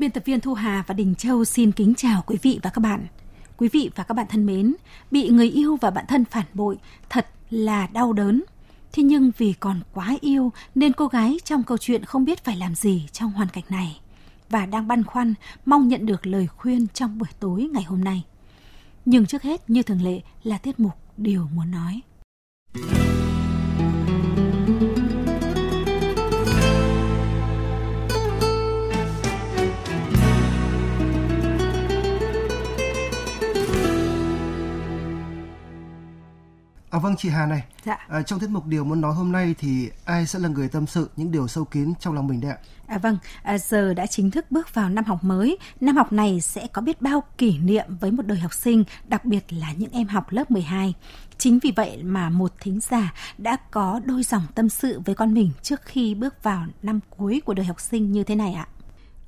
Biên tập viên Thu Hà và Đình Châu xin kính chào quý vị và các bạn. Quý vị và các bạn thân mến, bị người yêu và bạn thân phản bội thật là đau đớn. Thế nhưng vì còn quá yêu nên cô gái trong câu chuyện không biết phải làm gì trong hoàn cảnh này và đang băn khoăn mong nhận được lời khuyên trong buổi tối ngày hôm nay. Nhưng trước hết như thường lệ là tiết mục Điều Muốn Nói. Vâng chị Hà này, dạ. Trong tiết mục Điều Muốn Nói hôm nay thì ai sẽ là người tâm sự những điều sâu kín trong lòng mình đấy ạ? Giờ đã chính thức bước vào năm học mới. Năm học này sẽ có biết bao kỷ niệm với một đời học sinh, đặc biệt là những em học lớp 12. Chính vì vậy mà một thính giả đã có đôi dòng tâm sự với con mình trước khi bước vào năm cuối của đời học sinh như thế này ạ.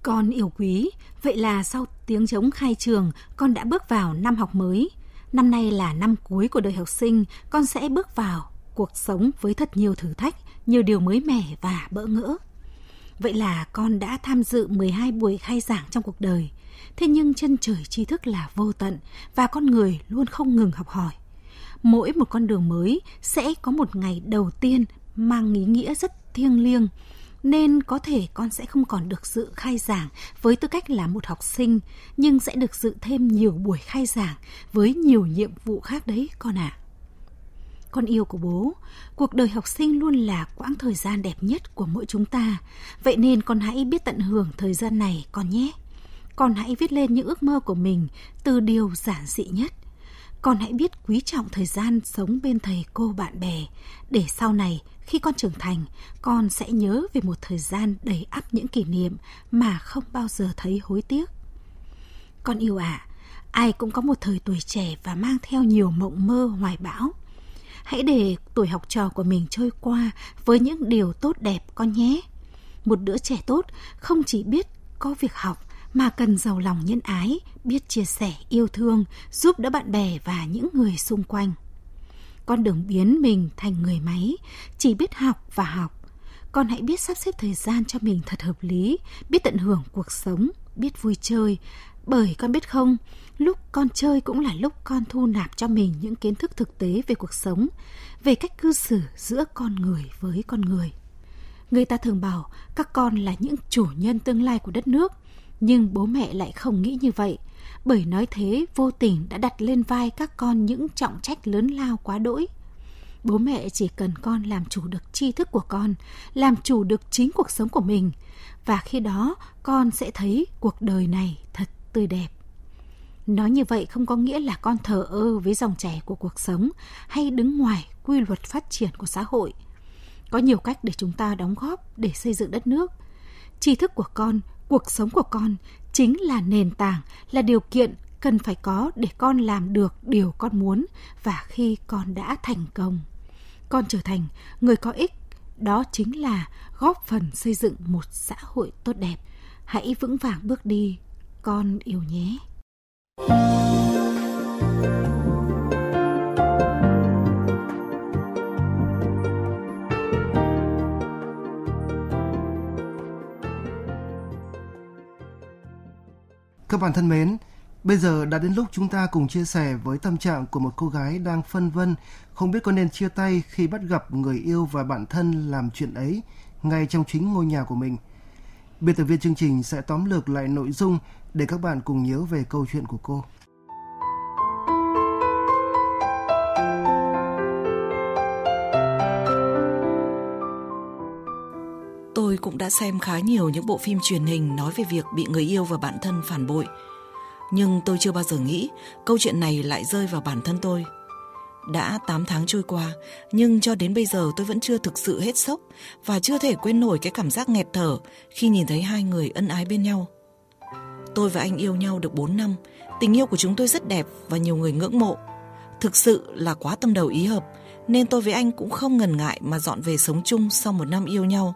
Con yêu quý, vậy là sau tiếng trống khai trường, con đã bước vào năm học mới. Năm nay là năm cuối của đời học sinh, con sẽ bước vào cuộc sống với thật nhiều thử thách, nhiều điều mới mẻ và bỡ ngỡ. Vậy là con đã tham dự 12 buổi khai giảng trong cuộc đời. Thế nhưng chân trời tri thức là vô tận và con người luôn không ngừng học hỏi. Mỗi một con đường mới sẽ có một ngày đầu tiên mang ý nghĩa rất thiêng liêng. Nên có thể con sẽ không còn được dự khai giảng với tư cách là một học sinh, nhưng sẽ được dự thêm nhiều buổi khai giảng với nhiều nhiệm vụ khác đấy con ạ. Con yêu của bố, cuộc đời học sinh luôn là quãng thời gian đẹp nhất của mỗi chúng ta. Vậy nên con hãy biết tận hưởng thời gian này con nhé. Con hãy viết lên những ước mơ của mình từ điều giản dị nhất. Con hãy biết quý trọng thời gian sống bên thầy cô bạn bè, để sau này khi con trưởng thành, con sẽ nhớ về một thời gian đầy ắp những kỷ niệm mà không bao giờ thấy hối tiếc. Con yêu ạ, ai cũng có một thời tuổi trẻ và mang theo nhiều mộng mơ hoài bão. Hãy để tuổi học trò của mình trôi qua với những điều tốt đẹp con nhé. Một đứa trẻ tốt không chỉ biết có việc học mà cần giàu lòng nhân ái, biết chia sẻ yêu thương, giúp đỡ bạn bè và những người xung quanh. Con đừng biến mình thành người máy, chỉ biết học và học. Con hãy biết sắp xếp thời gian cho mình thật hợp lý, biết tận hưởng cuộc sống, biết vui chơi. Bởi con biết không, lúc con chơi cũng là lúc con thu nạp cho mình những kiến thức thực tế về cuộc sống, về cách cư xử giữa con người với con người. Người ta thường bảo các con là những chủ nhân tương lai của đất nước, nhưng bố mẹ lại không nghĩ như vậy. Bởi nói thế vô tình đã đặt lên vai các con những trọng trách lớn lao quá đỗi. Bố mẹ chỉ cần con làm chủ được tri thức của con, làm chủ được chính cuộc sống của mình. Và khi đó con sẽ thấy cuộc đời này thật tươi đẹp. Nói như vậy không có nghĩa là con thờ ơ với dòng chảy của cuộc sống hay đứng ngoài quy luật phát triển của xã hội. Có nhiều cách để chúng ta đóng góp để xây dựng đất nước. Tri thức của con, cuộc sống của con chính là nền tảng, là điều kiện cần phải có để con làm được điều con muốn. Và khi con đã thành công, con trở thành người có ích, đó chính là góp phần xây dựng một xã hội tốt đẹp. Hãy vững vàng bước đi, con yêu nhé. Các bạn thân mến, bây giờ đã đến lúc chúng ta cùng chia sẻ với tâm trạng của một cô gái đang phân vân, không biết có nên chia tay khi bắt gặp người yêu và bạn thân làm chuyện ấy ngay trong chính ngôi nhà của mình. Biên tập viên chương trình sẽ tóm lược lại nội dung để các bạn cùng nhớ về câu chuyện của cô. Tôi cũng đã xem khá nhiều những bộ phim truyền hình nói về việc bị người yêu và bạn thân phản bội. Nhưng tôi chưa bao giờ nghĩ câu chuyện này lại rơi vào bản thân tôi. Đã 8 tháng trôi qua, nhưng cho đến bây giờ tôi vẫn chưa thực sự hết sốc và chưa thể quên nổi cái cảm giác nghẹt thở khi nhìn thấy hai người ân ái bên nhau. Tôi và anh yêu nhau được 4 năm, tình yêu của chúng tôi rất đẹp và nhiều người ngưỡng mộ. Thực sự là quá tâm đầu ý hợp, nên tôi với anh cũng không ngần ngại mà dọn về sống chung sau 1 năm yêu nhau.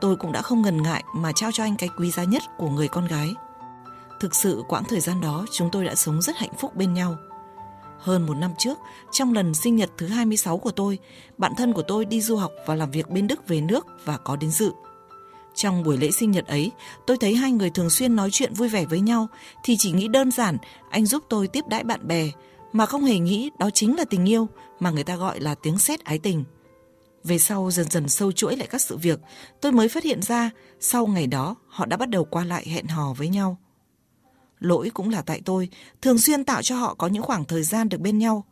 Tôi cũng đã không ngần ngại mà trao cho anh cái quý giá nhất của người con gái. Thực sự quãng thời gian đó chúng tôi đã sống rất hạnh phúc bên nhau. Hơn 1 năm trước, trong lần sinh nhật thứ 26 của tôi, bạn thân của tôi đi du học và làm việc bên Đức về nước và có đến dự. Trong buổi lễ sinh nhật ấy, tôi thấy hai người thường xuyên nói chuyện vui vẻ với nhau thì chỉ nghĩ đơn giản anh giúp tôi tiếp đãi bạn bè, mà không hề nghĩ đó chính là tình yêu mà người ta gọi là tiếng sét ái tình. Về sau dần dần sâu chuỗi lại các sự việc, tôi mới phát hiện ra sau ngày đó họ đã bắt đầu qua lại hẹn hò với nhau. Lỗi cũng là tại tôi, thường xuyên tạo cho họ có những khoảng thời gian được bên nhau.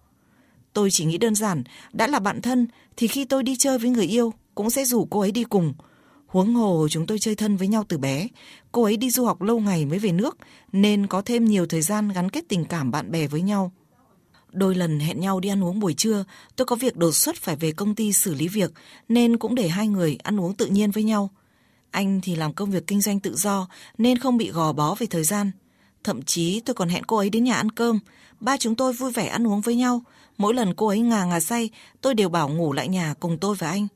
Tôi chỉ nghĩ đơn giản, đã là bạn thân thì khi tôi đi chơi với người yêu cũng sẽ rủ cô ấy đi cùng. Huống hồ chúng tôi chơi thân với nhau từ bé, cô ấy đi du học lâu ngày mới về nước nên có thêm nhiều thời gian gắn kết tình cảm bạn bè với nhau. Đôi lần hẹn nhau đi ăn uống buổi trưa, tôi có việc đột xuất phải về công ty xử lý việc nên cũng để hai người ăn uống tự nhiên với nhau. Anh thì làm công việc kinh doanh tự do nên không bị gò bó về thời gian. Thậm chí tôi còn hẹn cô ấy đến nhà ăn cơm, ba chúng tôi vui vẻ ăn uống với nhau. Mỗi lần cô ấy ngà say, tôi đều bảo ngủ lại nhà cùng tôi và anh.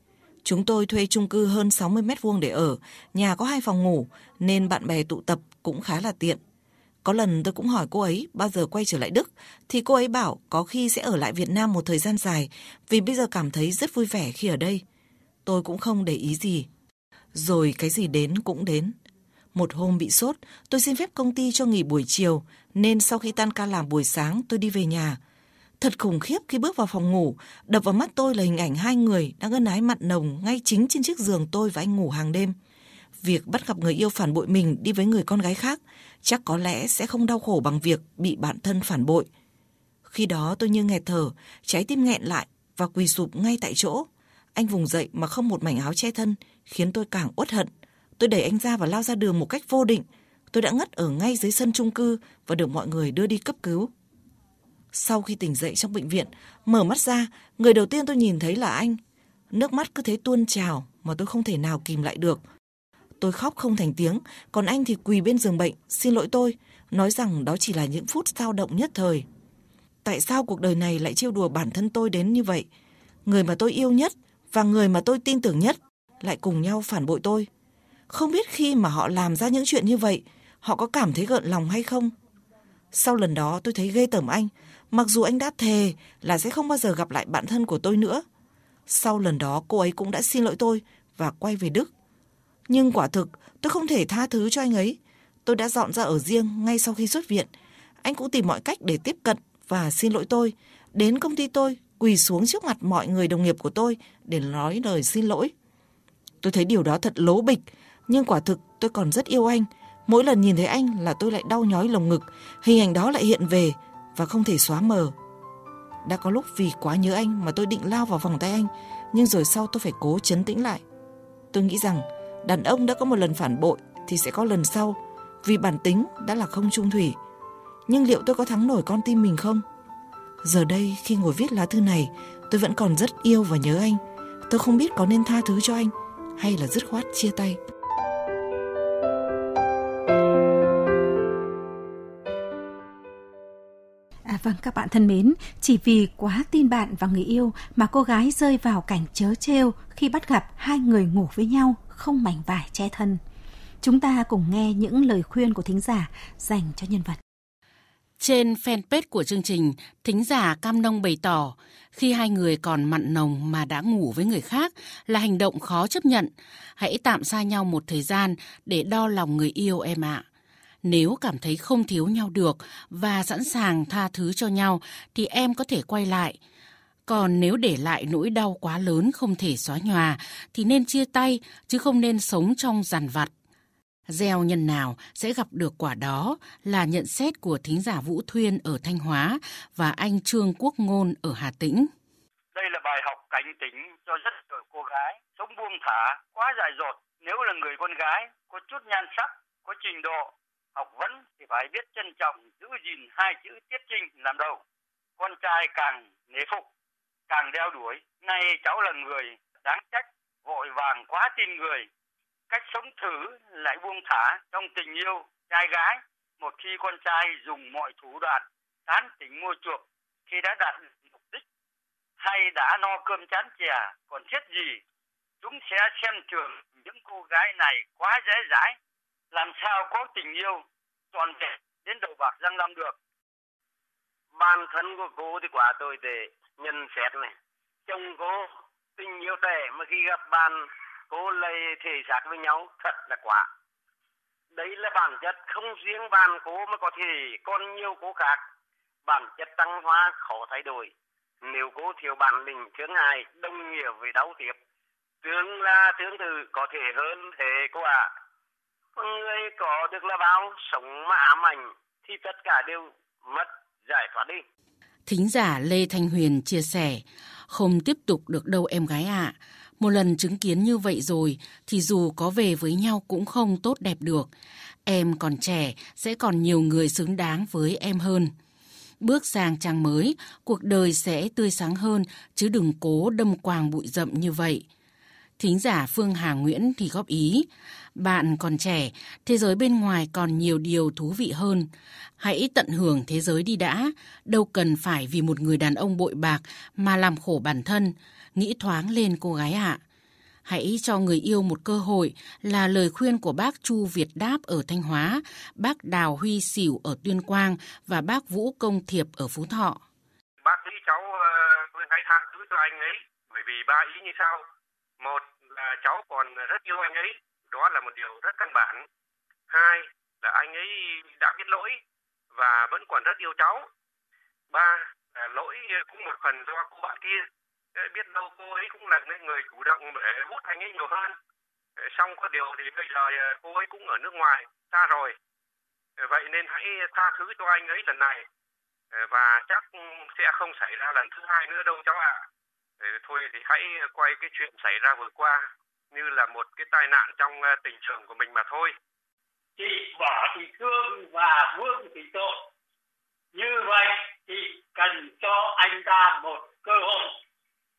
Chúng tôi thuê chung cư hơn 60m² để ở, nhà có 2 phòng ngủ nên bạn bè tụ tập cũng khá là tiện. Có lần tôi cũng hỏi cô ấy bao giờ quay trở lại Đức thì cô ấy bảo có khi sẽ ở lại Việt Nam một thời gian dài vì bây giờ cảm thấy rất vui vẻ khi ở đây. Tôi cũng không để ý gì. Rồi cái gì đến cũng đến. Một hôm bị sốt, tôi xin phép công ty cho nghỉ buổi chiều nên sau khi tan ca làm buổi sáng tôi đi về nhà. Thật khủng khiếp khi bước vào phòng ngủ, đập vào mắt tôi là hình ảnh hai người đang ân ái mặn nồng ngay chính trên chiếc giường tôi và anh ngủ hàng đêm. Việc bắt gặp người yêu phản bội mình đi với người con gái khác chắc có lẽ sẽ không đau khổ bằng việc bị bạn thân phản bội. Khi đó tôi như nghẹt thở, trái tim nghẹn lại và quỳ sụp ngay tại chỗ. Anh vùng dậy mà không một mảnh áo che thân, khiến tôi càng uất hận. Tôi đẩy anh ra và lao ra đường một cách vô định. Tôi đã ngất ở ngay dưới sân chung cư và được mọi người đưa đi cấp cứu. Sau khi tỉnh dậy trong bệnh viện, mở mắt ra, người đầu tiên tôi nhìn thấy là anh. Nước mắt cứ thế tuôn trào mà tôi không thể nào kìm lại được. Tôi khóc không thành tiếng, còn anh thì quỳ bên giường bệnh, xin lỗi tôi, nói rằng đó chỉ là những phút dao động nhất thời. Tại sao cuộc đời này lại trêu đùa bản thân tôi đến như vậy? Người mà tôi yêu nhất và người mà tôi tin tưởng nhất lại cùng nhau phản bội tôi. Không biết khi mà họ làm ra những chuyện như vậy, họ có cảm thấy gợn lòng hay không? Sau lần đó tôi thấy ghê tởm anh, mặc dù anh đã thề là sẽ không bao giờ gặp lại bạn thân của tôi nữa. Sau lần đó cô ấy cũng đã xin lỗi tôi và quay về Đức. Nhưng quả thực tôi không thể tha thứ cho anh ấy. Tôi đã dọn ra ở riêng ngay sau khi xuất viện. Anh cũng tìm mọi cách để tiếp cận và xin lỗi tôi. Đến công ty tôi, quỳ xuống trước mặt mọi người đồng nghiệp của tôi để nói lời xin lỗi. Tôi thấy điều đó thật lố bịch. Nhưng quả thực tôi còn rất yêu anh. Mỗi lần nhìn thấy anh là tôi lại đau nhói lồng ngực. Hình ảnh đó lại hiện về và không thể xóa mờ. Đã có lúc vì quá nhớ anh mà tôi định lao vào vòng tay anh. Nhưng rồi sau tôi phải cố trấn tĩnh lại. Tôi nghĩ rằng đàn ông đã có một lần phản bội thì sẽ có lần sau, vì bản tính đã là không chung thủy. Nhưng liệu tôi có thắng nổi con tim mình không? Giờ đây khi ngồi viết lá thư này, tôi vẫn còn rất yêu và nhớ anh. Tôi không biết có nên tha thứ cho anh hay là dứt khoát chia tay. Vâng, các bạn thân mến, chỉ vì quá tin bạn và người yêu mà cô gái rơi vào cảnh trớ trêu khi bắt gặp hai người ngủ với nhau không mảnh vải che thân. Chúng ta cùng nghe những lời khuyên của thính giả dành cho nhân vật. Trên fanpage của chương trình, thính giả Cam Nông bày tỏ khi hai người còn mặn nồng mà đã ngủ với người khác là hành động khó chấp nhận. Hãy tạm xa nhau một thời gian để đo lòng người yêu em ạ. Nếu cảm thấy không thiếu nhau được và sẵn sàng tha thứ cho nhau thì em có thể quay lại. Còn nếu để lại nỗi đau quá lớn không thể xóa nhòa thì nên chia tay chứ không nên sống trong dằn vặt. Gieo nhân nào sẽ gặp được quả đó là nhận xét của thính giả Vũ Thuyên ở Thanh Hóa và anh Trương Quốc Ngôn ở Hà Tĩnh. Đây là bài học cảnh tỉnh cho rất nhiều cô gái sống buông thả, quá dại dột. Nếu là người con gái có chút nhan sắc, có trình độ, học vấn thì phải biết trân trọng, giữ gìn 2 chữ tiết trinh làm đầu. Con trai càng nể phục càng đeo đuổi. Nay cháu là người đáng trách, vội vàng quá tin người. Cách sống thử lại buông thả trong tình yêu, trai gái. Một khi con trai dùng mọi thủ đoạn, tán tỉnh mua chuộc, khi đã đạt được mục đích hay đã no cơm chán chè, còn thiết gì? Chúng sẽ xem thường những cô gái này quá dễ dãi. Làm sao có tình yêu toàn vẹn đến đầu bạc răng long được. Bản thân của cô thì quá tồi tệ, nhân xét này. Chồng cô tình yêu tệ mà khi gặp bạn cô lại thể xác với nhau thật là quá. Đấy là bản chất không riêng bạn cô mà có thể còn nhiều cô khác. Bản chất tăng hóa khó thay đổi. Nếu cô thiếu bản lĩnh thương hài đồng nghĩa với đau tiếp. Tương là tương tự có thể hơn thế cô ạ. À. Con người có được là bao sống mà ám ảnh thì tất cả đều mất giải thoát đi. Thính giả Lê Thanh Huyền chia sẻ, không tiếp tục được đâu em gái ạ. À. Một lần chứng kiến như vậy rồi thì dù có về với nhau cũng không tốt đẹp được. Em còn trẻ sẽ còn nhiều người xứng đáng với em hơn. Bước sang trang mới, cuộc đời sẽ tươi sáng hơn chứ đừng cố đâm quàng bụi rậm như vậy. Thính giả Phương Hà Nguyễn thì góp ý, bạn còn trẻ, thế giới bên ngoài còn nhiều điều thú vị hơn. Hãy tận hưởng thế giới đi đã, đâu cần phải vì một người đàn ông bội bạc mà làm khổ bản thân, nghĩ thoáng lên cô gái ạ. Hãy cho người yêu một cơ hội là lời khuyên của bác Chu Việt Đáp ở Thanh Hóa, bác Đào Huy Xỉu ở Tuyên Quang và bác Vũ Công Thiệp ở Phú Thọ. Bác nghĩ cháu hãy tha thứ cho anh ấy, bởi vì ba ý như sau. Một là cháu còn rất yêu anh ấy, đó là một điều rất căn bản. Hai là anh ấy đã biết lỗi và vẫn còn rất yêu cháu. Ba là lỗi cũng một phần do cô bạn kia. Biết đâu cô ấy cũng là người chủ động để hút anh ấy nhiều hơn. Xong có điều thì bây giờ cô ấy cũng ở nước ngoài, xa rồi. Vậy nên hãy tha thứ cho anh ấy lần này. Và chắc sẽ không xảy ra lần thứ hai nữa đâu cháu ạ. À. Thôi thì hãy quay cái chuyện xảy ra vừa qua như là một cái tai nạn trong tình trường của mình mà thôi. Chị bỏ thì thương và vương thì tội. Như vậy chị cần cho anh ta một cơ hội.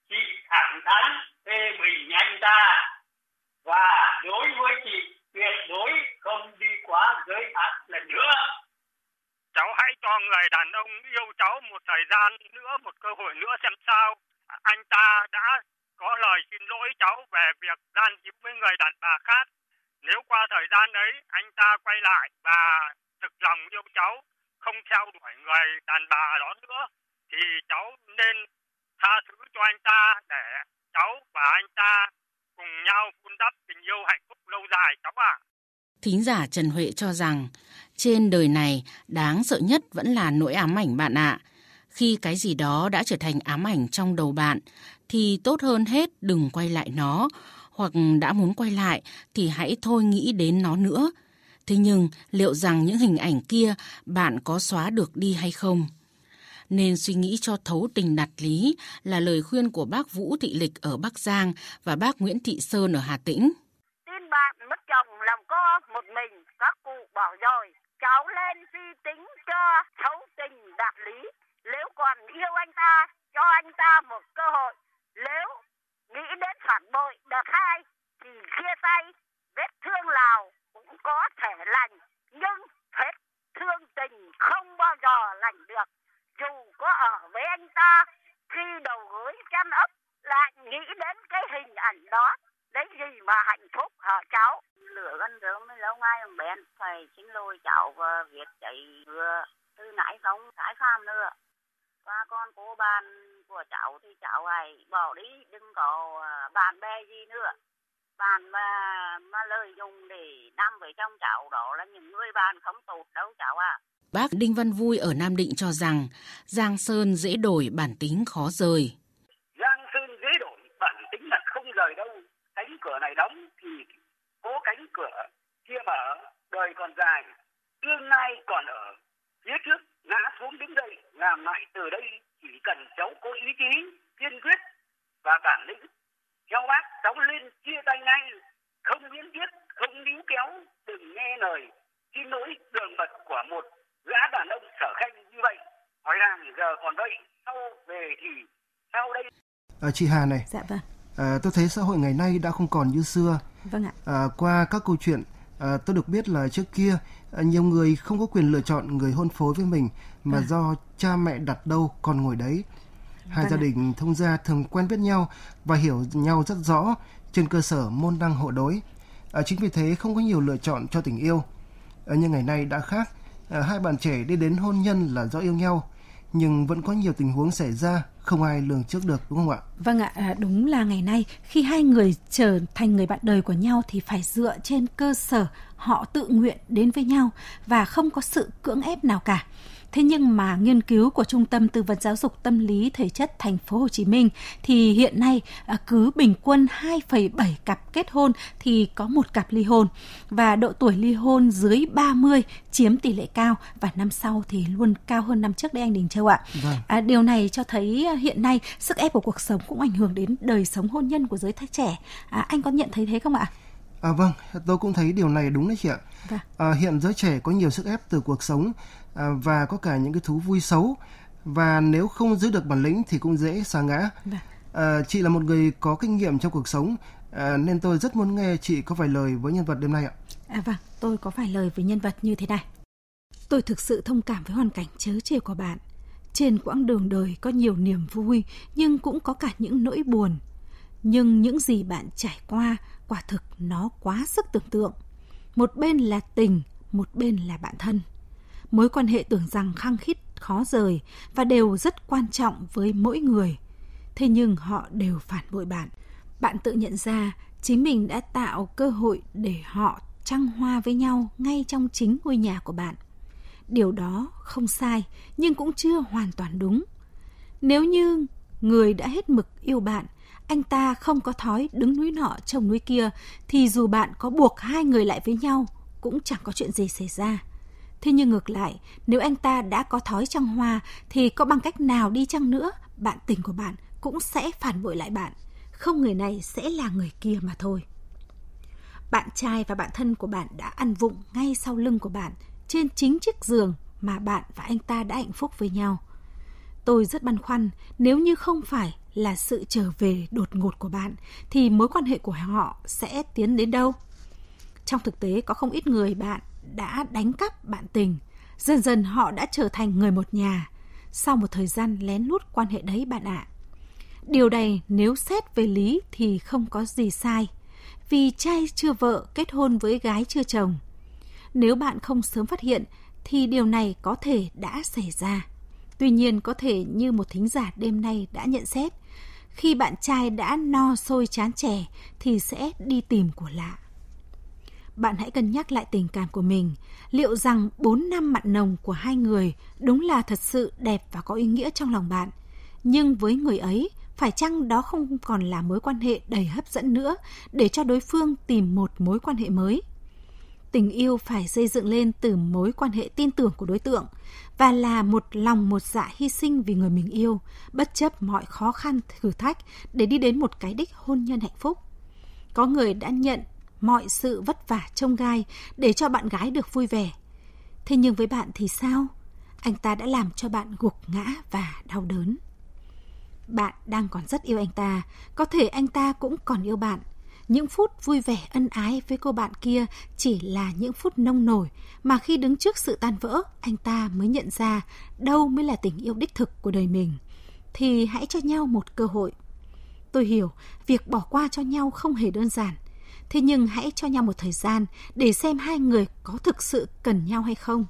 Chị thẳng thắn phê bình anh ta. Và đối với chị tuyệt đối không đi quá giới hạn lần nữa. Cháu hãy cho người đàn ông yêu cháu một thời gian nữa, một cơ hội nữa xem sao. Anh ta đã có lời xin lỗi cháu về việc gian díu với người đàn bà khác. Nếu qua thời gian ấy anh ta quay lại và thực lòng yêu cháu, không theo đuổi người đàn bà đó nữa, thì cháu nên tha thứ cho anh ta để cháu và anh ta cùng nhau vun đắp tình yêu hạnh phúc lâu dài cháu ạ. À. Thính giả Trần Huệ cho rằng trên đời này đáng sợ nhất vẫn là nỗi ám ảnh bạn ạ. Khi cái gì đó đã trở thành ám ảnh trong đầu bạn thì tốt hơn hết đừng quay lại nó, hoặc đã muốn quay lại thì hãy thôi nghĩ đến nó nữa. Thế nhưng liệu rằng những hình ảnh kia bạn có xóa được đi hay không? Nên suy nghĩ cho thấu tình đạt lý là lời khuyên của bác Vũ Thị Lịch ở Bắc Giang và bác Nguyễn Thị Sơn ở Hà Tĩnh. Tin bạn mất chồng làm có một mình, các cụ bỏ rồi, cháu lên suy tính cho thấu tình đạt lý. Nếu còn yêu anh ta, cho anh ta một cơ hội. Nếu nghĩ đến phản bội đợt hai thì chia tay. Vết thương nào cũng có thể lành, nhưng vết thương tình không bao giờ lành được. Dù có ở với anh ta, khi đầu gối chăn ấp lại nghĩ đến cái hình ảnh đó, đấy gì mà hạnh phúc hả cháu? Lửa gần rớm lâu ngay ông bèn phải xin lỗi cháu và việc chạy vừa từ nãy không trái phạm nữa. Và con cô bạn của cháu thì cháu ấy bỏ đi, đừng có bạn bè gì nữa. Bạn mà lợi dụng để nằm với trong cháu đó là những người bạn không tốt đâu cháu ạ. À. Bác Đinh Văn Vui ở Nam Định cho rằng giang sơn dễ đổi bản tính khó rời. Giang sơn dễ đổi bản tính là không rời đâu. Cánh cửa này đóng thì cố cánh cửa kia mở, đời còn dài, tương lai còn ở phía trước. Ngã xuống đứng đây, làm lại từ đây chỉ cần cháu có ý chí, kiên quyết và bản lĩnh. Theo bác, cháu lên chia tay ngay, không miễn tiếc, không níu kéo, đừng nghe lời. Xin lỗi đường mật của một gã đàn ông sở khanh như vậy, hỏi rằng giờ còn vậy, sau về thì sau đây. Chị Hà này. Dạ vâng. Tôi thấy xã hội ngày nay đã không còn như xưa. Vâng ạ. Qua các câu chuyện, tôi được biết là trước kia nhiều người không có quyền lựa chọn người hôn phối với mình mà do cha mẹ đặt đâu con ngồi đấy. Hai gia đình thông gia thường quen biết nhau và hiểu nhau rất rõ trên cơ sở môn đăng hộ đối. Chính vì thế không có nhiều lựa chọn cho tình yêu. Nhưng ngày nay đã khác. Hai bạn trẻ đi đến hôn nhân là do yêu nhau, nhưng vẫn có nhiều tình huống xảy ra không ai lường trước được, đúng không ạ? Vâng ạ, đúng là ngày nay khi hai người trở thành người bạn đời của nhau thì phải dựa trên cơ sở họ tự nguyện đến với nhau và không có sự cưỡng ép nào cả. Thế nhưng mà nghiên cứu của Trung tâm Tư vấn Giáo dục Tâm lý Thể chất TP.HCM thì hiện nay cứ bình quân 2,7 cặp kết hôn thì có một cặp ly hôn, và độ tuổi ly hôn dưới 30 chiếm tỷ lệ cao, và năm sau thì luôn cao hơn năm trước đấy anh Đình Châu ạ. Điều này cho thấy hiện nay sức ép của cuộc sống cũng ảnh hưởng đến đời sống hôn nhân của giới trẻ. Anh có nhận thấy thế không ạ? Vâng, tôi cũng thấy điều này đúng đấy chị ạ. Hiện giới trẻ có nhiều sức ép từ cuộc sống và có cả những cái thú vui xấu, và nếu không giữ được bản lĩnh thì cũng dễ sa ngã. Chị là một người có kinh nghiệm trong cuộc sống, nên tôi rất muốn nghe chị có vài lời với nhân vật đêm nay ạ. Vâng, tôi có vài lời với nhân vật như thế này. Tôi thực sự thông cảm với hoàn cảnh trớ trêu của bạn. Trên quãng đường đời có nhiều niềm vui nhưng cũng có cả những nỗi buồn. Nhưng những gì bạn trải qua quả thực nó quá sức tưởng tượng. Một bên là tình, một bên là bạn thân. Mối quan hệ tưởng rằng khăng khít khó rời và đều rất quan trọng với mỗi người. Thế nhưng họ đều phản bội bạn. Bạn tự nhận ra chính mình đã tạo cơ hội để họ trăng hoa với nhau ngay trong chính ngôi nhà của bạn. Điều đó không sai nhưng cũng chưa hoàn toàn đúng. Nếu như người đã hết mực yêu bạn, anh ta không có thói đứng núi nọ trông núi kia, thì dù bạn có buộc hai người lại với nhau cũng chẳng có chuyện gì xảy ra. Thế nhưng ngược lại, nếu anh ta đã có thói trăng hoa thì có bằng cách nào đi chăng nữa, bạn tình của bạn cũng sẽ phản bội lại bạn. Không người này sẽ là người kia mà thôi. Bạn trai và bạn thân của bạn đã ăn vụng ngay sau lưng của bạn, trên chính chiếc giường mà bạn và anh ta đã hạnh phúc với nhau. Tôi rất băn khoăn, nếu như không phải là sự trở về đột ngột của bạn thì mối quan hệ của họ sẽ tiến đến đâu. Trong thực tế có không ít người bạn đã đánh cắp bạn tình. Dần dần họ đã trở thành người một nhà sau một thời gian lén lút quan hệ đấy bạn ạ. Điều này nếu xét về lý thì không có gì sai, vì trai chưa vợ kết hôn với gái chưa chồng. Nếu bạn không sớm phát hiện thì điều này có thể đã xảy ra. Tuy nhiên có thể như một thính giả đêm nay đã nhận xét, khi bạn trai đã no sôi chán chè thì sẽ đi tìm của lạ. Bạn hãy cân nhắc lại tình cảm của mình, liệu rằng 4 năm mặn nồng của hai người đúng là thật sự đẹp và có ý nghĩa trong lòng bạn. Nhưng với người ấy, phải chăng đó không còn là mối quan hệ đầy hấp dẫn nữa để cho đối phương tìm một mối quan hệ mới? Tình yêu phải xây dựng lên từ mối quan hệ tin tưởng của đối tượng và là một lòng một dạ hy sinh vì người mình yêu, bất chấp mọi khó khăn thử thách để đi đến một cái đích hôn nhân hạnh phúc. Có người đã nhận mọi sự vất vả chông gai để cho bạn gái được vui vẻ. Thế nhưng với bạn thì sao? Anh ta đã làm cho bạn gục ngã và đau đớn. Bạn đang còn rất yêu anh ta, có thể anh ta cũng còn yêu bạn. Những phút vui vẻ ân ái với cô bạn kia chỉ là những phút nông nổi mà khi đứng trước sự tan vỡ, anh ta mới nhận ra đâu mới là tình yêu đích thực của đời mình. Thì hãy cho nhau một cơ hội. Tôi hiểu, việc bỏ qua cho nhau không hề đơn giản. Thế nhưng hãy cho nhau một thời gian để xem hai người có thực sự cần nhau hay không.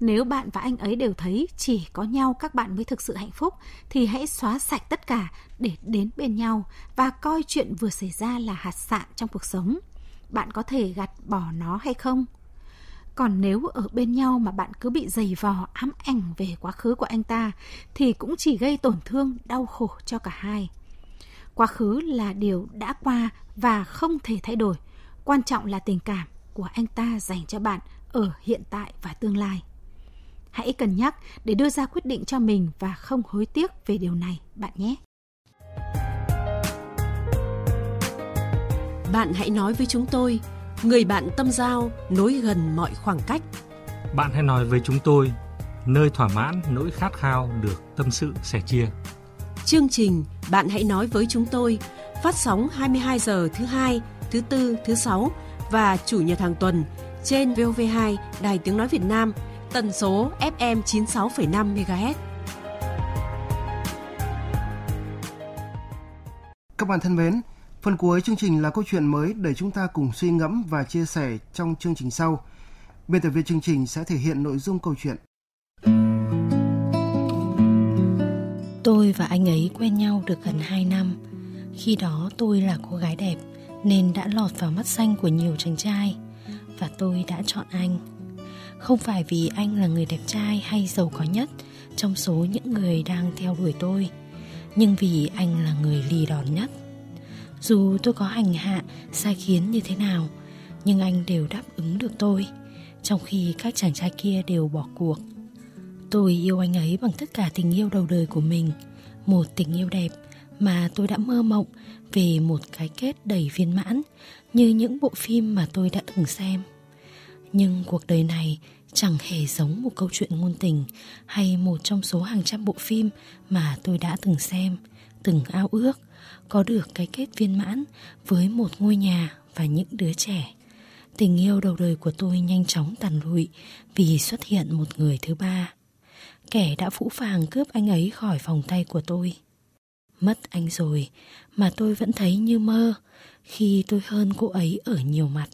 Nếu bạn và anh ấy đều thấy chỉ có nhau các bạn mới thực sự hạnh phúc, thì hãy xóa sạch tất cả để đến bên nhau và coi chuyện vừa xảy ra là hạt sạn trong cuộc sống. Bạn có thể gạt bỏ nó hay không? Còn nếu ở bên nhau mà bạn cứ bị dày vò ám ảnh về quá khứ của anh ta, thì cũng chỉ gây tổn thương, đau khổ cho cả hai. Quá khứ là điều đã qua và không thể thay đổi. Quan trọng là tình cảm của anh ta dành cho bạn ở hiện tại và tương lai. Hãy cân nhắc để đưa ra quyết định cho mình và không hối tiếc về điều này bạn nhé. Bạn hãy nói với chúng tôi, người bạn tâm giao nối gần mọi khoảng cách. Bạn hãy nói với chúng tôi, nơi thỏa mãn nỗi khát khao được tâm sự sẻ chia. Chương trình Bạn Hãy Nói Với Chúng Tôi phát sóng 22 giờ thứ Hai, thứ Tư, thứ Sáu và Chủ Nhật hàng tuần trên VOV2 Đài Tiếng Nói Việt Nam, tần số FM 96,5 MHz. Các bạn thân mến, phần cuối chương trình là câu chuyện mới để chúng ta cùng suy ngẫm và chia sẻ trong chương trình sau. Biên tập viên chương trình sẽ thể hiện nội dung câu chuyện. Tôi và anh ấy quen nhau được gần 2 năm. Khi đó tôi là cô gái đẹp nên đã lọt vào mắt xanh của nhiều chàng trai. Và tôi đã chọn anh. Không phải vì anh là người đẹp trai hay giàu có nhất trong số những người đang theo đuổi tôi, nhưng vì anh là người lì đòn nhất. Dù tôi có hành hạ, sai khiến như thế nào, nhưng anh đều đáp ứng được tôi, trong khi các chàng trai kia đều bỏ cuộc. Tôi yêu anh ấy bằng tất cả tình yêu đầu đời của mình, một tình yêu đẹp mà tôi đã mơ mộng về một cái kết đầy viên mãn như những bộ phim mà tôi đã từng xem. Nhưng cuộc đời này chẳng hề giống một câu chuyện ngôn tình hay một trong số hàng trăm bộ phim mà tôi đã từng xem, từng ao ước có được cái kết viên mãn với một ngôi nhà và những đứa trẻ. Tình yêu đầu đời của tôi nhanh chóng tàn lụi vì xuất hiện một người thứ ba, kẻ đã phũ phàng cướp anh ấy khỏi vòng tay của tôi. Mất anh rồi mà tôi vẫn thấy như mơ khi tôi hơn cô ấy ở nhiều mặt.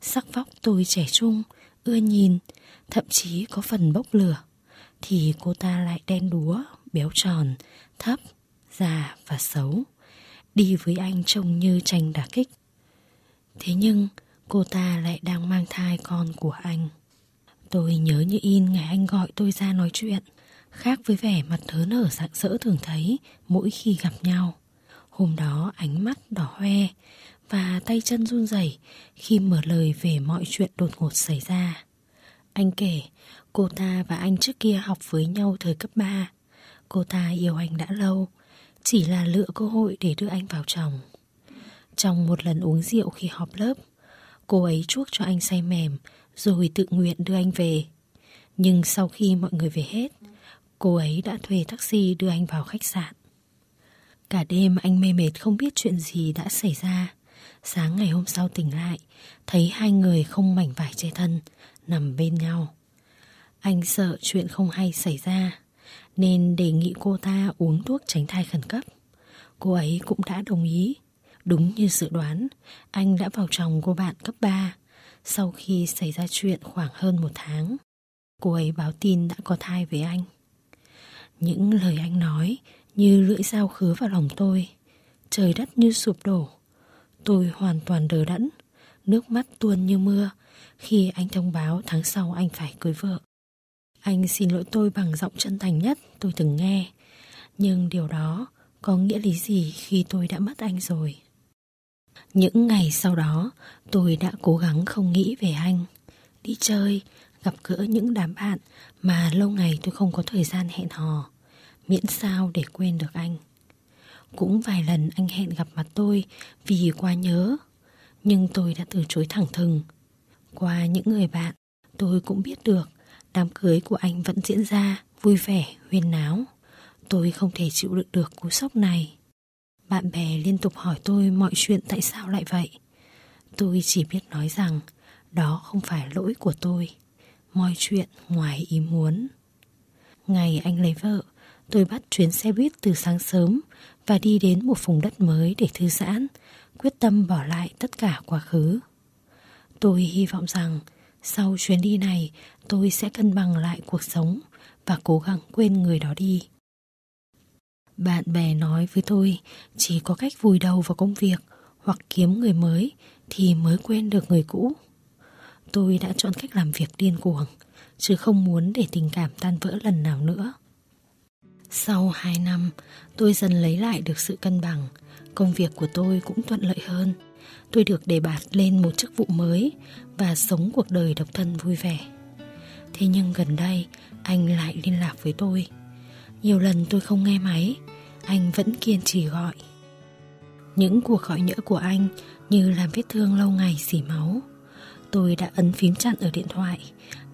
Sắc vóc tôi trẻ trung, ưa nhìn, thậm chí có phần bốc lửa, thì cô ta lại đen đúa, béo tròn, thấp, già và xấu, đi với anh trông như tranh đả kích. Thế nhưng cô ta lại đang mang thai con của anh. Tôi nhớ như in ngày anh gọi tôi ra nói chuyện, khác với vẻ mặt hớn hở rạng rỡ thường thấy mỗi khi gặp nhau. Hôm đó ánh mắt đỏ hoe và tay chân run rẩy khi mở lời về mọi chuyện đột ngột xảy ra. Anh kể cô ta và anh trước kia học với nhau thời cấp 3. Cô ta yêu anh đã lâu, chỉ là lựa cơ hội để đưa anh vào chồng. Trong một lần uống rượu khi họp lớp, cô ấy chuốc cho anh say mềm rồi tự nguyện đưa anh về. Nhưng sau khi mọi người về hết, cô ấy đã thuê taxi đưa anh vào khách sạn. Cả đêm anh mê mệt không biết chuyện gì đã xảy ra. Sáng ngày hôm sau tỉnh lại, thấy hai người không mảnh vải che thân, nằm bên nhau. Anh sợ chuyện không hay xảy ra nên đề nghị cô ta uống thuốc tránh thai khẩn cấp. Cô ấy cũng đã đồng ý. Đúng như dự đoán, anh đã vào chồng cô bạn cấp 3 sau khi xảy ra chuyện khoảng hơn một tháng. Cô ấy báo tin đã có thai với anh. Những lời anh nói như lưỡi dao khứa vào lòng tôi. Trời đất như sụp đổ. Tôi hoàn toàn đờ đẫn, nước mắt tuôn như mưa khi anh thông báo tháng sau anh phải cưới vợ. Anh xin lỗi tôi bằng giọng chân thành nhất tôi từng nghe. Nhưng điều đó có nghĩa lý gì khi tôi đã mất anh rồi? Những ngày sau đó, tôi đã cố gắng không nghĩ về anh. Đi chơi, gặp gỡ những đám bạn mà lâu ngày tôi không có thời gian hẹn hò, miễn sao để quên được anh. Cũng vài lần anh hẹn gặp mặt tôi vì quá nhớ, nhưng tôi đã từ chối thẳng thừng. Qua những người bạn, tôi cũng biết được đám cưới của anh vẫn diễn ra vui vẻ, huyên náo. Tôi không thể chịu đựng được cú sốc này. Bạn bè liên tục hỏi tôi mọi chuyện tại sao lại vậy. Tôi chỉ biết nói rằng đó không phải lỗi của tôi, mọi chuyện ngoài ý muốn. Ngày anh lấy vợ, tôi bắt chuyến xe buýt từ sáng sớm và đi đến một vùng đất mới để thư giãn, quyết tâm bỏ lại tất cả quá khứ. Tôi hy vọng rằng sau chuyến đi này tôi sẽ cân bằng lại cuộc sống và cố gắng quên người đó đi. Bạn bè nói với tôi chỉ có cách vùi đầu vào công việc hoặc kiếm người mới thì mới quên được người cũ. Tôi đã chọn cách làm việc điên cuồng, chứ không muốn để tình cảm tan vỡ lần nào nữa. Sau 2 năm, tôi dần lấy lại được sự cân bằng. Công việc của tôi cũng thuận lợi hơn. Tôi được đề bạt lên một chức vụ mới và sống cuộc đời độc thân vui vẻ. Thế nhưng gần đây, anh lại liên lạc với tôi. Nhiều lần tôi không nghe máy, anh vẫn kiên trì gọi. Những cuộc gọi nhỡ của anh như làm vết thương lâu ngày rỉ máu. Tôi đã ấn phím chặn ở điện thoại,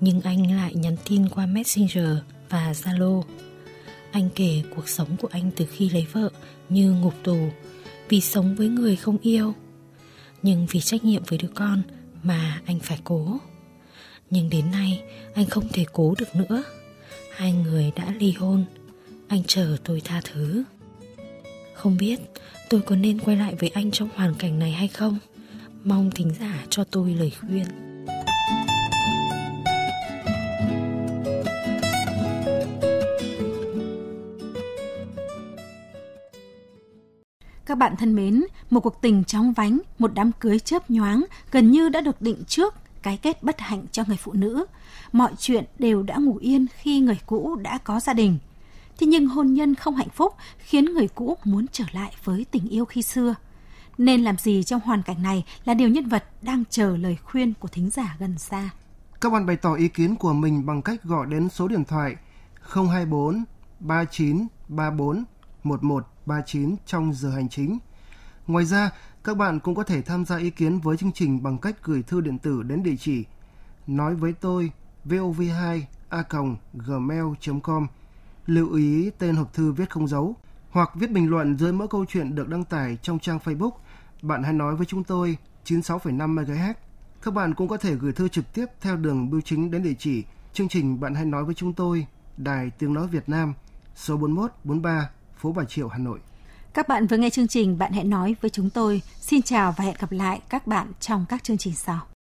nhưng anh lại nhắn tin qua Messenger và Zalo. Anh kể cuộc sống của anh từ khi lấy vợ như ngục tù, vì sống với người không yêu. Nhưng vì trách nhiệm với đứa con mà anh phải cố. Nhưng đến nay anh không thể cố được nữa. Hai người đã ly hôn. Anh chờ tôi tha thứ. Không biết tôi có nên quay lại với anh trong hoàn cảnh này hay không? Mong thính giả cho tôi lời khuyên. Các bạn thân mến, một cuộc tình chóng vánh, một đám cưới chớp nhoáng gần như đã được định trước, cái kết bất hạnh cho người phụ nữ. Mọi chuyện đều đã ngủ yên khi người cũ đã có gia đình. Thế nhưng hôn nhân không hạnh phúc khiến người cũ muốn trở lại với tình yêu khi xưa. Nên làm gì trong hoàn cảnh này là điều nhân vật đang chờ lời khuyên của thính giả gần xa. Các bạn bày tỏ ý kiến của mình bằng cách gọi đến số điện thoại 024 3934 1139 trong giờ hành chính. Ngoài ra, các bạn cũng có thể tham gia ý kiến với chương trình bằng cách gửi thư điện tử đến địa chỉ nói với tôi vov2a@gmail.com. Lưu ý tên hộp thư viết không dấu, hoặc viết bình luận dưới mỗi câu chuyện được đăng tải trong trang Facebook. Bạn hãy nói với chúng tôi 96,5 MHz. Các bạn cũng có thể gửi thư trực tiếp theo đường bưu chính đến địa chỉ chương trình Bạn hãy nói với chúng tôi, Đài Tiếng nói Việt Nam, số 4143, phố Bà Triệu, Hà Nội. Các bạn vừa nghe chương trình Bạn hãy nói với chúng tôi. Xin chào và hẹn gặp lại các bạn trong các chương trình sau.